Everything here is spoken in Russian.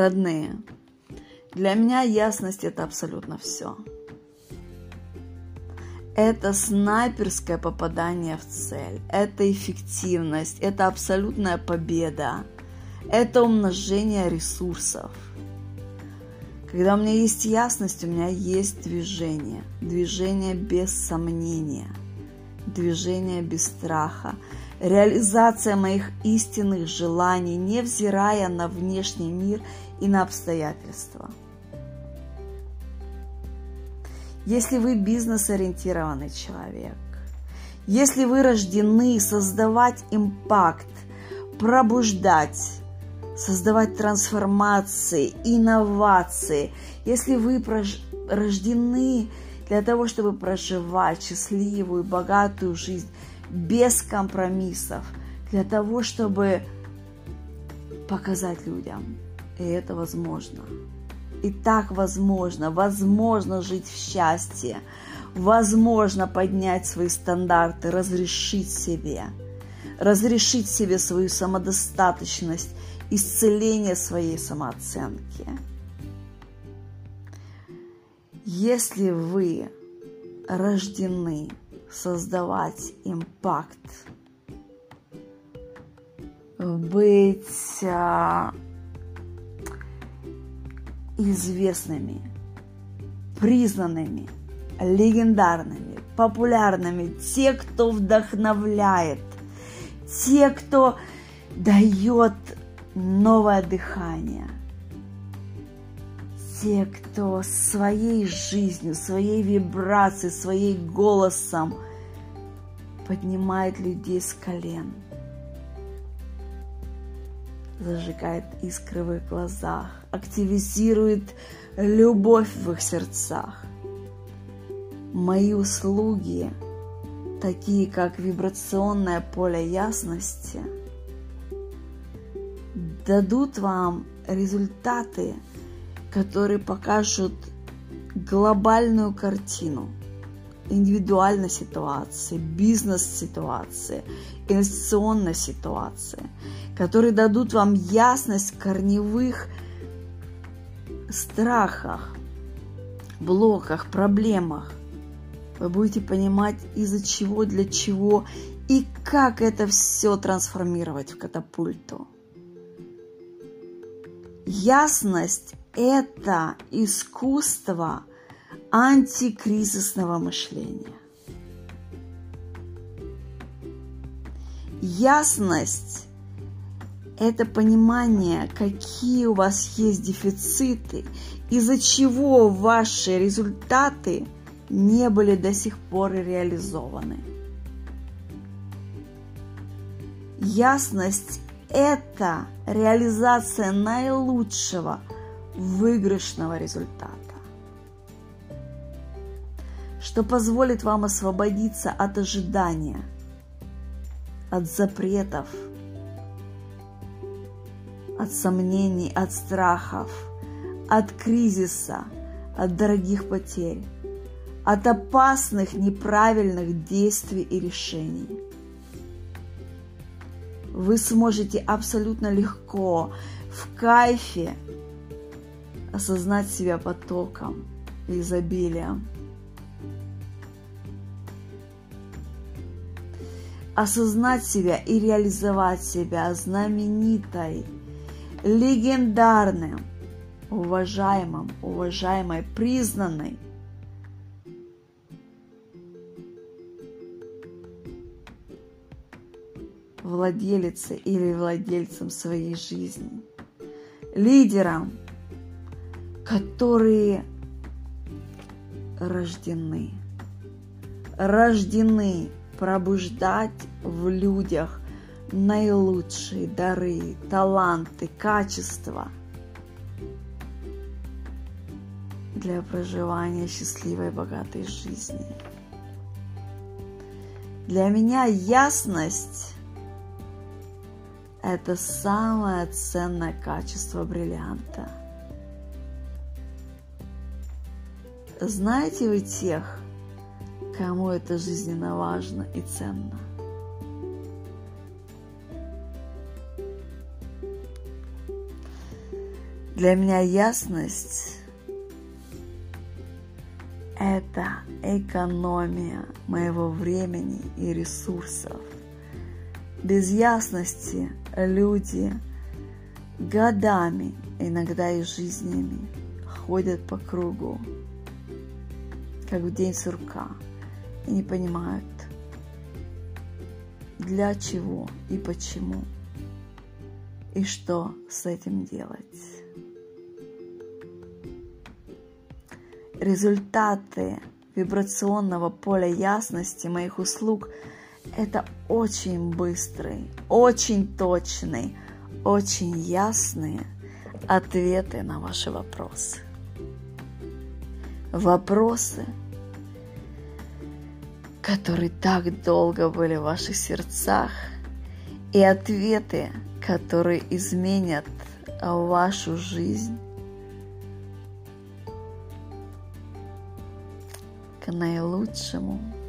родные. Для меня ясность — это абсолютно все. Это снайперское попадание в цель, это эффективность, это абсолютная победа, это умножение ресурсов. Когда у меня есть ясность, у меня есть движение. Движение без сомнения, движение без страха, реализация моих истинных желаний, невзирая на внешний мир и на обстоятельства. Если вы бизнес-ориентированный человек, если вы рождены создавать импакт, пробуждать, создавать трансформации, инновации, если вы рождены для того, чтобы проживать счастливую, богатую жизнь без компромиссов, для того, чтобы показать людям, и это возможно. И так возможно. Возможно жить в счастье. Возможно поднять свои стандарты, разрешить себе свою самодостаточность, исцеление своей самооценки. Если вы рождены создавать импакт, быть известными, признанными, легендарными, популярными, те, кто вдохновляет, те, кто дает новое дыхание, те, кто своей жизнью, своей вибрацией, своим голосом поднимает людей с колен, зажигает искры в их глазах, активизирует любовь в их сердцах. Мои услуги, такие как вибрационное поле ясности, дадут вам результаты, которые покажут глобальную картину индивидуальной ситуации, бизнес-ситуации, инвестиционной ситуации, которые дадут вам ясность в корневых страхах, блоках, проблемах. Вы будете понимать, из-за чего, для чего и как это все трансформировать в катапульту. Ясность – это искусство антикризисного мышления. Ясность – это понимание, какие у вас есть дефициты, из-за чего ваши результаты не были до сих пор реализованы. Ясность – это реализация наилучшего выигрышного результата, что позволит вам освободиться от ожидания, от запретов, от сомнений, от страхов, от кризиса, от дорогих потерь, от опасных, неправильных действий и решений. Вы сможете абсолютно легко, в кайфе осознать себя потоком и изобилием. Осознать себя и реализовать себя знаменитой, легендарным, уважаемой, признанной. Владелицей или владельцем своей жизни. Лидерам, которые рождены пробуждать в людях наилучшие дары, таланты, качества для проживания счастливой, богатой жизни. Для меня ясность — это самое ценное качество бриллианта. Знаете вы тех, кому это жизненно важно и ценно? Для меня ясность – это экономия моего времени и ресурсов. Без ясности люди годами, иногда и жизнями, ходят по кругу, как в день сурка, и не понимают, для чего и почему, и что с этим делать. Результаты вибрационного поля ясности моих услуг – это очень быстрые, очень точные, очень ясные ответы на ваши вопросы. Вопросы, которые так долго были в ваших сердцах, и ответы, которые изменят вашу жизнь к наилучшему.